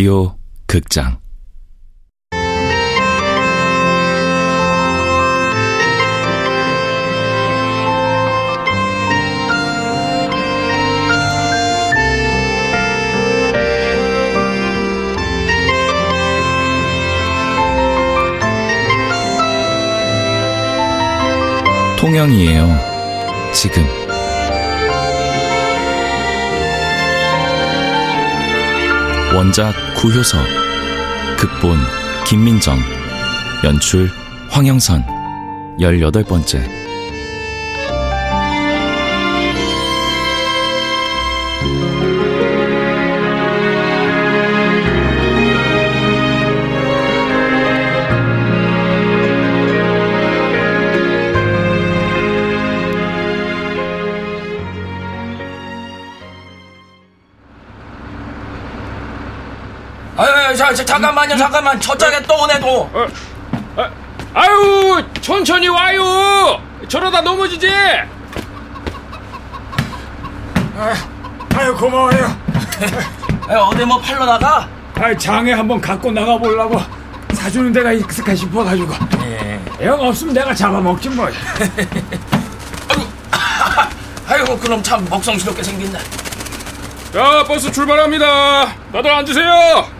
라디오 극장 통영이에요. 지금 원작 구효서, 극본 김민정, 연출 황영선. 18번째. 잠깐만요. 저쪽에 또 오네, 또. 아유, 천천히 와요. 저러다 넘어지지. 아유, 고마워요. 어디 뭐 팔러 나가? 장에 한번 갖고 나가보려고. 사주는 데가 익숙하 싶어가지고. 영 없으면 내가 잡아먹지 뭐. 아이고, 그놈 참 먹성스럽게 생긴다. 자, 버스 출발합니다. 다들 앉으세요.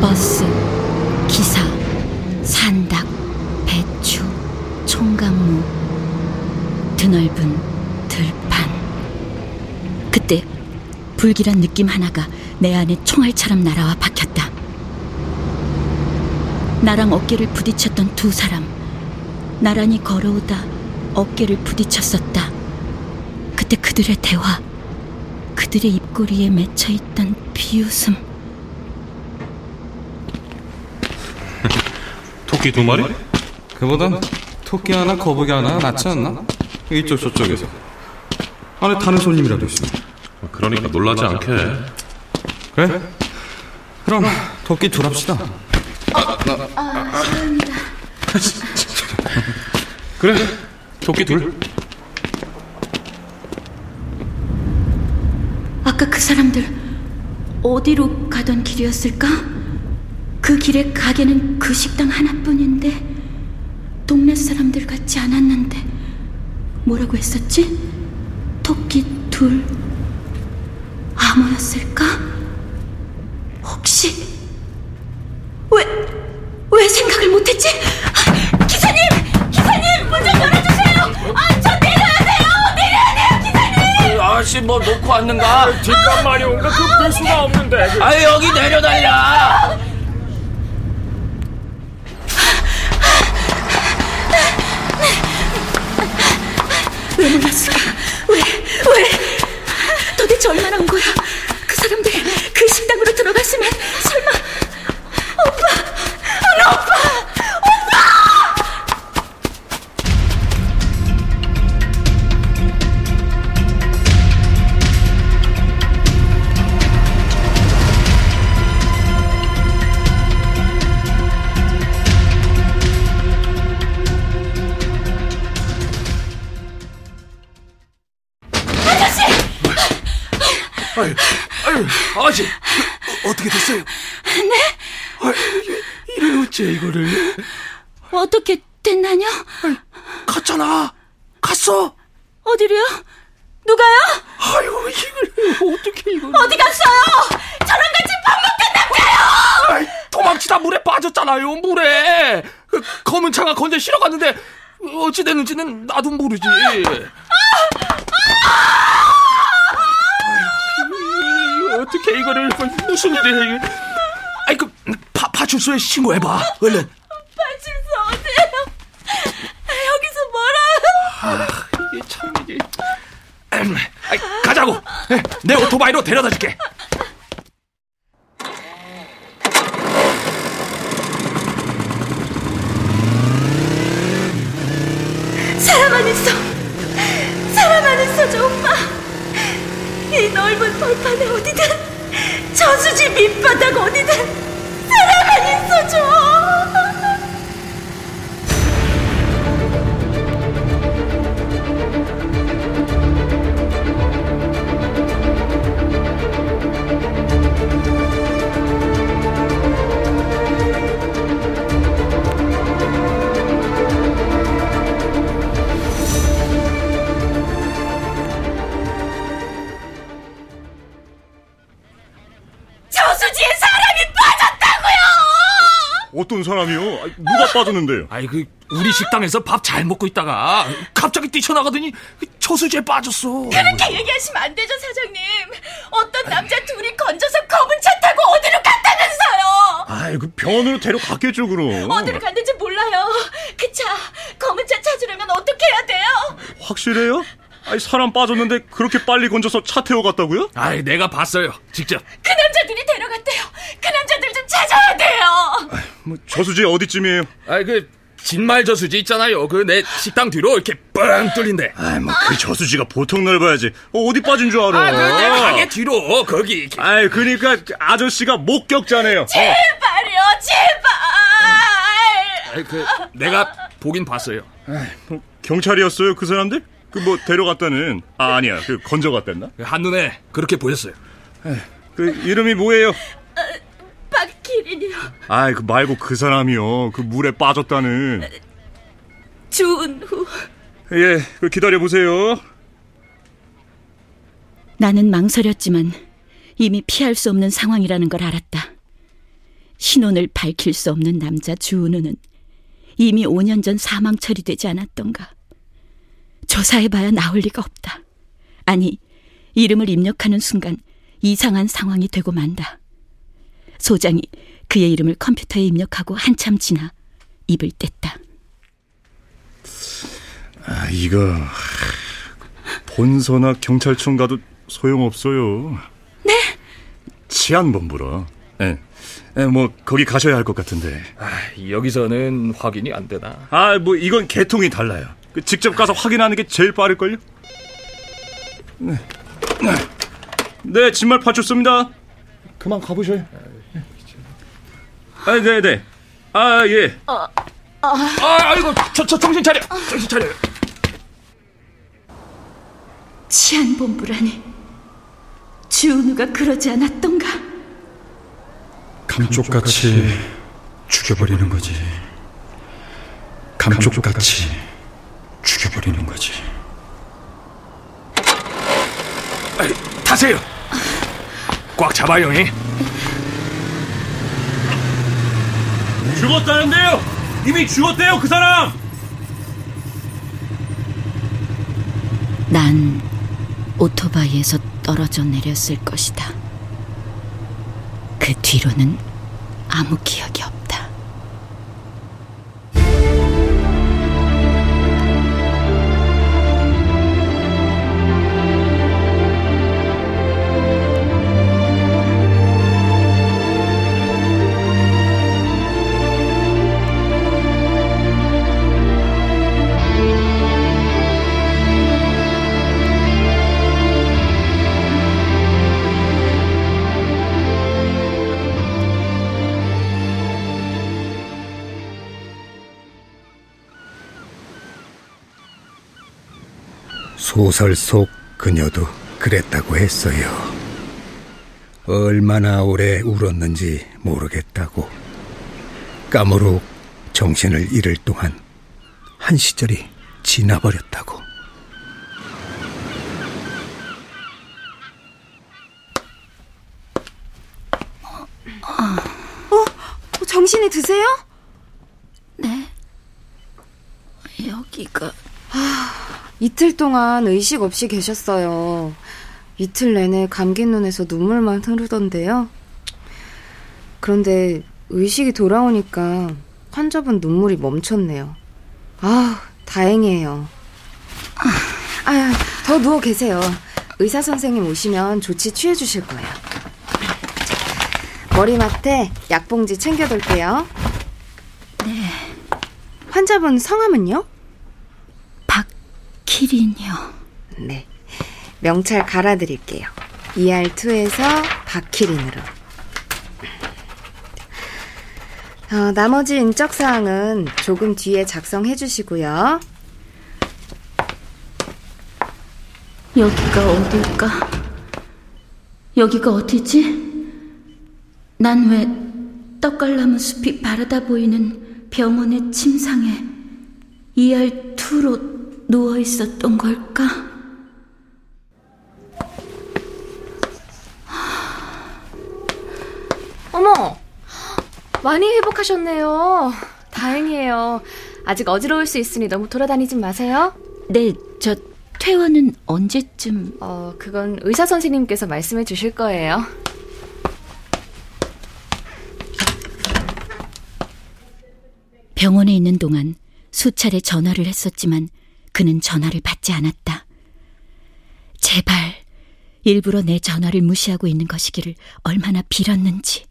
버스, 기사, 산닭, 배추, 총각무, 드넓은 들판. 그때 불길한 느낌 하나가 내 안에 총알처럼 날아와 박혔다. 나랑 어깨를 부딪혔던 두 사람, 나란히 걸어오다 어깨를 부딪혔었다. 그때 그들의 대화, 그들의 입꼬리에 맺혀있던 비웃음. 토끼 2마리? 그보단 토끼 하나, 거북이 하나 낫지 않나? 이쪽 저쪽에서 안에 타는 손님이라도 있으면 그러니까 놀라지 않게. 그래? 그럼 토끼 2 합시다. 죄송합니다. 그래, 토끼 2. 아까 그 사람들 어디로 가던 길이었을까? 그 길에 가게는 그 식당 하나뿐인데 동네 사람들 같지 않았는데 뭐라고 했었지? 토끼 2 암호였을까? 혹시 왜 생각을 못했지? 기사님 문 좀 열어주세요. 저 내려야 돼요 기사님. 아씨 뭐 놓고 왔는가? 뒷간만이 온가? 그 배수가 없는데. 여기 내려달라. 왜 몰랐을까? 왜? 도대체 얼마나 온 거야? 그 사람들 그 식당으로 들어갔으면 설마. 아저씨, 어떻게 됐어요? 네? 이래 어째 이거를? 어떻게 됐나뇨? 갔잖아. 갔어. 어디로요? 누가요? 아유, 이걸 어떻게 이걸? 어디 갔어요? 저랑 같이 밥 먹던 남자요. 도망치다 물에 빠졌잖아요. 물에 그 검은 차가 건져 실어갔는데 어찌 됐는지는 나도 모르지. 어떻게 이거를 무슨 일이야? 그 파출소에 신고해봐. 얼른. 파출소 어디에요? 여기서 뭐라요? 이게 참 이게. 가자고. 내 오토바이로 데려다줄게. 사람 안 있어 저 오빠. 이 넓은 벌판에 어디든 저수지 밑바닥 어디든 사람만 있어줘. 어떤 사람이요? 누가 빠졌는데요? 아이 그 우리 식당에서 밥 잘 먹고 있다가 갑자기 뛰쳐나가더니 저수지에 빠졌어. 그렇게 얘기하시면 안 되죠, 사장님. 어떤 남자 둘이 건져서 검은 차 타고 어디로 갔다면서요? 아이 그 병원으로 데려갔겠죠, 그럼. 어디로 갔는지 몰라요. 그 차, 검은 차 찾으려면 어떻게 해야 돼요? 확실해요? 아이 사람 빠졌는데 그렇게 빨리 건져서 차 태워 갔다고요? 아이 내가 봤어요, 직접. 그 남자들이 데려갔대요. 그 남자들 좀 찾아야 돼요. 아이, 뭐 저수지 어디쯤이에요? 아이 그 진말 저수지 있잖아요. 그 내 식당 뒤로 이렇게 뻥 뚫린데. 아이 뭐 그 저수지가 보통 넓어야지. 어디 빠진 줄 알아? 아, 내 가게 뒤로 거기. 아이 그러니까 아저씨가 목격자네요. 제발요, 제발. 아이 그 내가 보긴 봤어요. 아이 뭐 경찰이었어요, 그 사람들? 그 뭐 데려갔다는 아니야 그 건져갔댔나? 한눈에 그렇게 보였어요. 그 이름이 뭐예요? 박희린이요. 아이 그 말고 그 사람이요, 그 물에 빠졌다는. 주은후. 예, 그 기다려 보세요. 나는 망설였지만 이미 피할 수 없는 상황이라는 걸 알았다. 신혼을 밝힐 수 없는 남자 주은후는 이미 5년 전 사망 처리되지 않았던가. 조사해봐야 나올 리가 없다. 아니, 이름을 입력하는 순간 이상한 상황이 되고 만다. 소장이 그의 이름을 컴퓨터에 입력하고 한참 지나 입을 뗐다. 아, 이거 본서나 경찰청 가도 소용없어요. 네? 치안본부로. 네. 뭐 거기 가셔야 할 것 같은데. 아, 여기서는 확인이 안 되나? 아, 뭐 이건 개통이 달라요. 직접 가서 확인하는 게 제일 빠를걸요? 네, 진말 파출소입니다. 그만 가보셔요. 아, 네네. 아, 예. 아이고, 저 정신 차려. 정신 차려. 치안본부라니. 주은우가 그러지 않았던가? 감쪽같이 죽여버리는 거지. 감쪽같이. 죽여버리는 거지. 아이, 타세요. 꽉 잡아요. 죽었다는데요. 이미 죽었대요, 그 사람. 난 오토바이에서 떨어져 내렸을 것이다. 그 뒤로는 아무 기억이 없다. 소설 속 그녀도 그랬다고 했어요. 얼마나 오래 울었는지 모르겠다고. 까무룩 정신을 잃을 동안 한 시절이 지나버렸다고. 정신이 드세요? 네. 여기가... 이틀 동안 의식 없이 계셨어요. 이틀 내내 감긴 눈에서 눈물만 흐르던데요. 그런데 의식이 돌아오니까 환자분 눈물이 멈췄네요. 아, 다행이에요. 아유, 더 누워 계세요. 의사 선생님 오시면 조치 취해 주실 거예요. 머리맡에 약봉지 챙겨둘게요. 네. 환자분 성함은요? 희린이요. 네, 명찰 갈아드릴게요. ER2에서 박희린으로. 나머지 인적사항은 조금 뒤에 작성해 주시고요. 여기가 어딜까? 여기가 어디지? 난 왜 떡갈나무 숲이 바라다 보이는 병원의 침상에 ER2로 누워있었던 걸까? 어머, 많이 회복하셨네요. 다행이에요. 아직 어지러울 수 있으니 너무 돌아다니지 마세요. 네, 저 퇴원은 언제쯤... 그건 의사 선생님께서 말씀해 주실 거예요. 병원에 있는 동안 수차례 전화를 했었지만 그는 전화를 받지 않았다. 제발 일부러 내 전화를 무시하고 있는 것이기를 얼마나 빌었는지.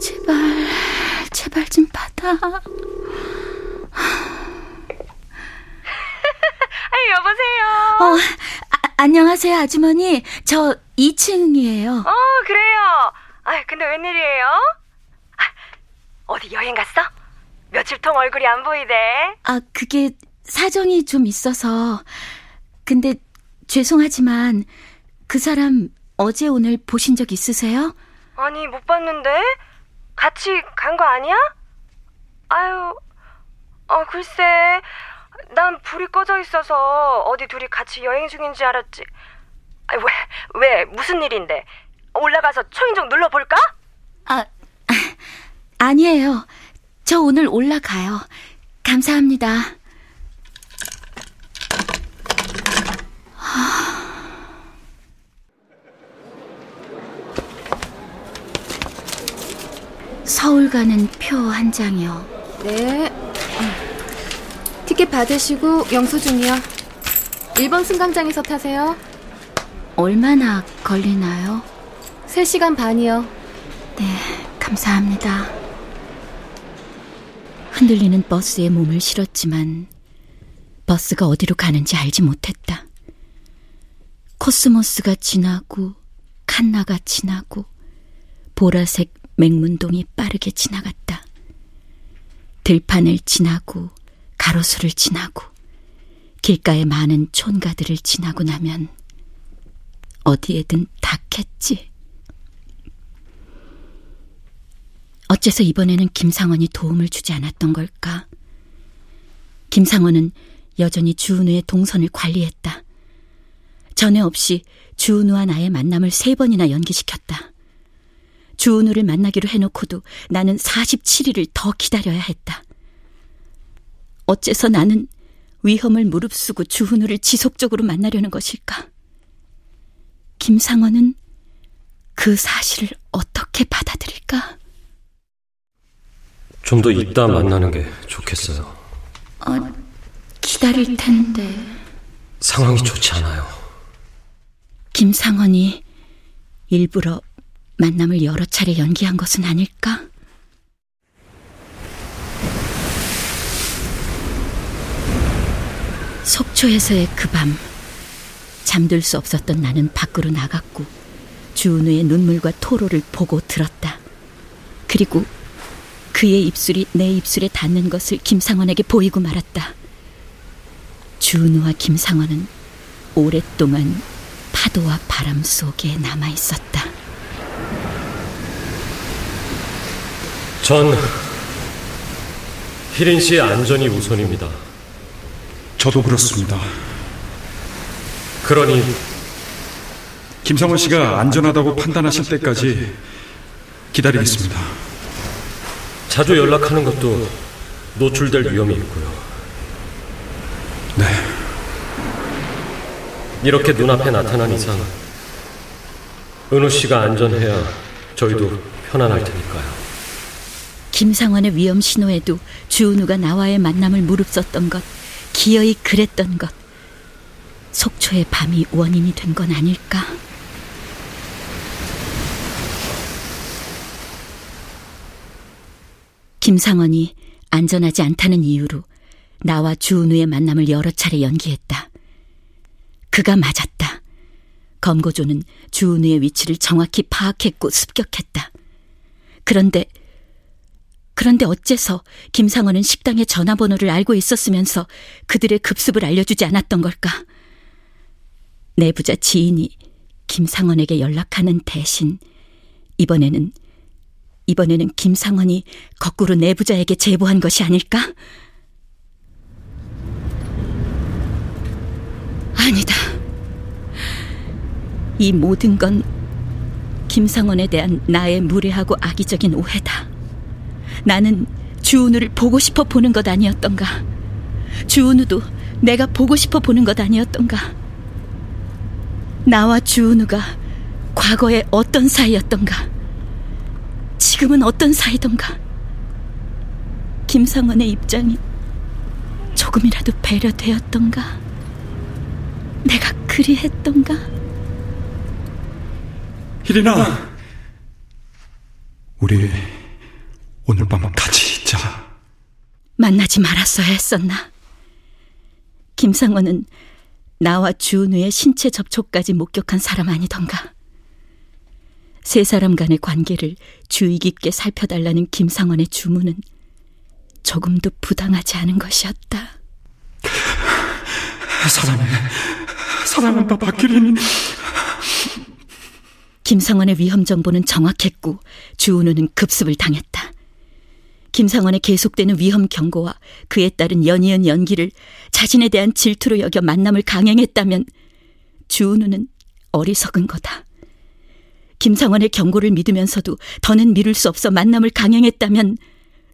제발 좀 받아. 여보세요. 안녕하세요, 아주머니. 저 2층이에요. 그래요. 근데 웬일이에요? 어디 여행 갔어? 며칠 통 얼굴이 안 보이대. 그게 사정이 좀 있어서. 근데 죄송하지만 그 사람 어제 오늘 보신 적 있으세요? 아니, 못 봤는데. 같이 간 거 아니야? 글쎄, 난 불이 꺼져 있어서 어디 둘이 같이 여행 중인지 알았지. 왜 무슨 일인데? 올라가서 초인종 눌러볼까? 아니에요. 저 오늘 올라가요. 감사합니다. 서울 가는 표 한 장이요. 네. 티켓 받으시고 영수증이요. 1번 승강장에서 타세요. 얼마나 걸리나요? 3시간 반이요. 네, 감사합니다. 흔들리는 버스에 몸을 실었지만 버스가 어디로 가는지 알지 못했다. 코스모스가 지나고 칸나가 지나고 보라색 맹문동이 빠르게 지나갔다. 들판을 지나고 가로수를 지나고 길가에 많은 촌가들을 지나고 나면 어디에든 닿겠지. 어째서 이번에는 김상원이 도움을 주지 않았던 걸까? 김상원은 여전히 주은우의 동선을 관리했다. 전에 없이 주은우와 나의 만남을 3번이나 연기시켰다. 주은우를 만나기로 해놓고도 나는 47일을 더 기다려야 했다. 어째서 나는 위험을 무릅쓰고 주은우를 지속적으로 만나려는 것일까? 김상원은 그 사실을 어떻게 받아들일까? 좀 더 이따 만나는 게 좋겠어요. 기다릴 텐데. 상황이 좋지 않아요. 김상원이 일부러 만남을 여러 차례 연기한 것은 아닐까? 속초에서의 그 밤, 잠들 수 없었던 나는 밖으로 나갔고 주은우의 눈물과 토로를 보고 들었다. 그리고 그의 입술이 내 입술에 닿는 것을 김상원에게 보이고 말았다. 주은우와 김상원은 오랫동안 파도와 바람 속에 남아있었다. 전 희린 씨의 안전이 우선입니다. 저도 그렇습니다. 그러니 김상원 씨가 안전하다고 판단하실 때까지 기다리겠습니다. 자주 연락하는 것도 노출될 위험이 있고요. 네. 이렇게 눈앞에 나타난 이상 은우 씨가 안전해야 저희도 편안할 테니까요. 김상원의 위험 신호에도 주은우가 나와의 만남을 무릅썼던 것, 기어이 그랬던 것, 속초의 밤이 원인이 된 건 아닐까? 김상원이 안전하지 않다는 이유로 나와 주은우의 만남을 여러 차례 연기했다. 그가 맞았다. 검거조는 주은우의 위치를 정확히 파악했고 습격했다. 그런데 그런데 어째서 김상원은 식당의 전화번호를 알고 있었으면서 그들의 급습을 알려주지 않았던 걸까? 내부자 지인이 김상원에게 연락하는 대신 이번에는 김상원이 거꾸로 내부자에게 제보한 것이 아닐까? 아니다. 이 모든 건 김상원에 대한 나의 무례하고 악의적인 오해다. 나는 주은우를 보고 싶어 보는 것 아니었던가? 주은우도 내가 보고 싶어 보는 것 아니었던가? 나와 주은우가 과거에 어떤 사이였던가? 지금은 어떤 사이던가? 김상원의 입장이 조금이라도 배려되었던가? 내가 그리했던가? 희린아, 우리 오늘 밤 같이 있자. 만나지 말았어야 했었나? 김상원은 나와 주은우의 신체 접촉까지 목격한 사람 아니던가? 세 사람 간의 관계를 주의 깊게 살펴달라는 김상원의 주문은 조금도 부당하지 않은 것이었다. 사랑하는 박기린. 김상원의 위험 정보는 정확했고 주은우는 급습을 당했다. 김상원의 계속되는 위험 경고와 그에 따른 연이은 연기를 자신에 대한 질투로 여겨 만남을 강행했다면 주은우는 어리석은 거다. 김상원의 경고를 믿으면서도 더는 미룰 수 없어 만남을 강행했다면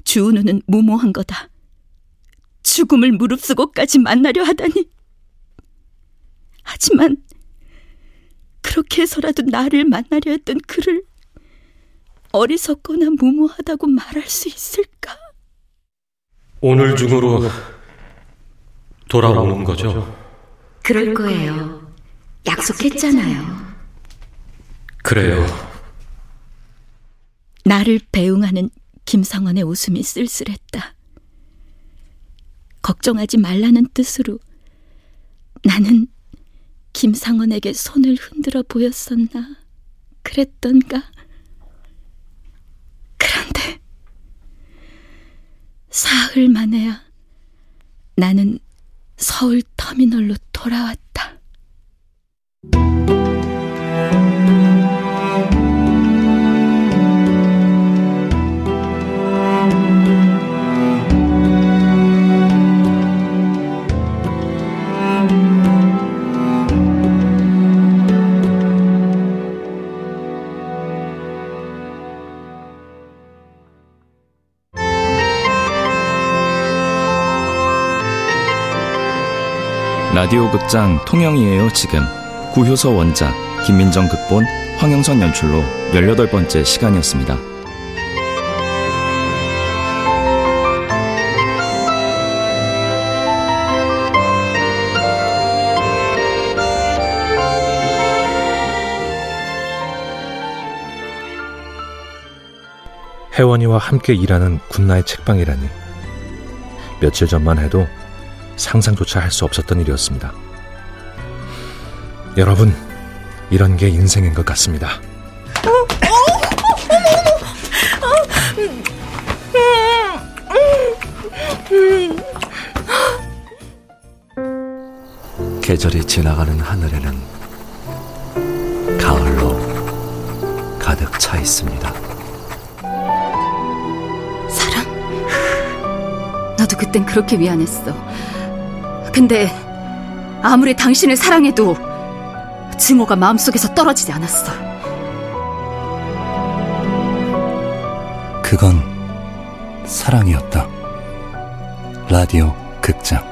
주은우는 무모한 거다. 죽음을 무릅쓰고까지 만나려 하다니. 하지만 그렇게 해서라도 나를 만나려 했던 그를 어리석거나 무모하다고 말할 수 있을까? 오늘 중으로 돌아오는 거죠? 그럴 거예요. 약속했잖아요. 그래요. 나를 배웅하는 김상원의 웃음이 쓸쓸했다. 걱정하지 말라는 뜻으로 나는 김상원에게 손을 흔들어 보였었나? 그랬던가? 그런데 사흘 만에야 나는 서울 터미널로 돌아왔다. 라디오 극장 통영이에요 지금, 구효서 원작, 김민정 극본, 황영선 연출로 18번째 시간이었습니다. 혜원이와 함께 일하는 군나의 책방이라니, 며칠 전만 해도 상상조차 할 수 없었던 일이었습니다. 여러분, 이런 게 인생인 것 같습니다. 계절이 지나가는 하늘에는 가을로 가득 차 있습니다. 사랑? 나도 그땐 그렇게 미안했어. 근데 아무리 당신을 사랑해도 증오가 마음속에서 떨어지지 않았어. 그건 사랑이었다. 라디오 극장.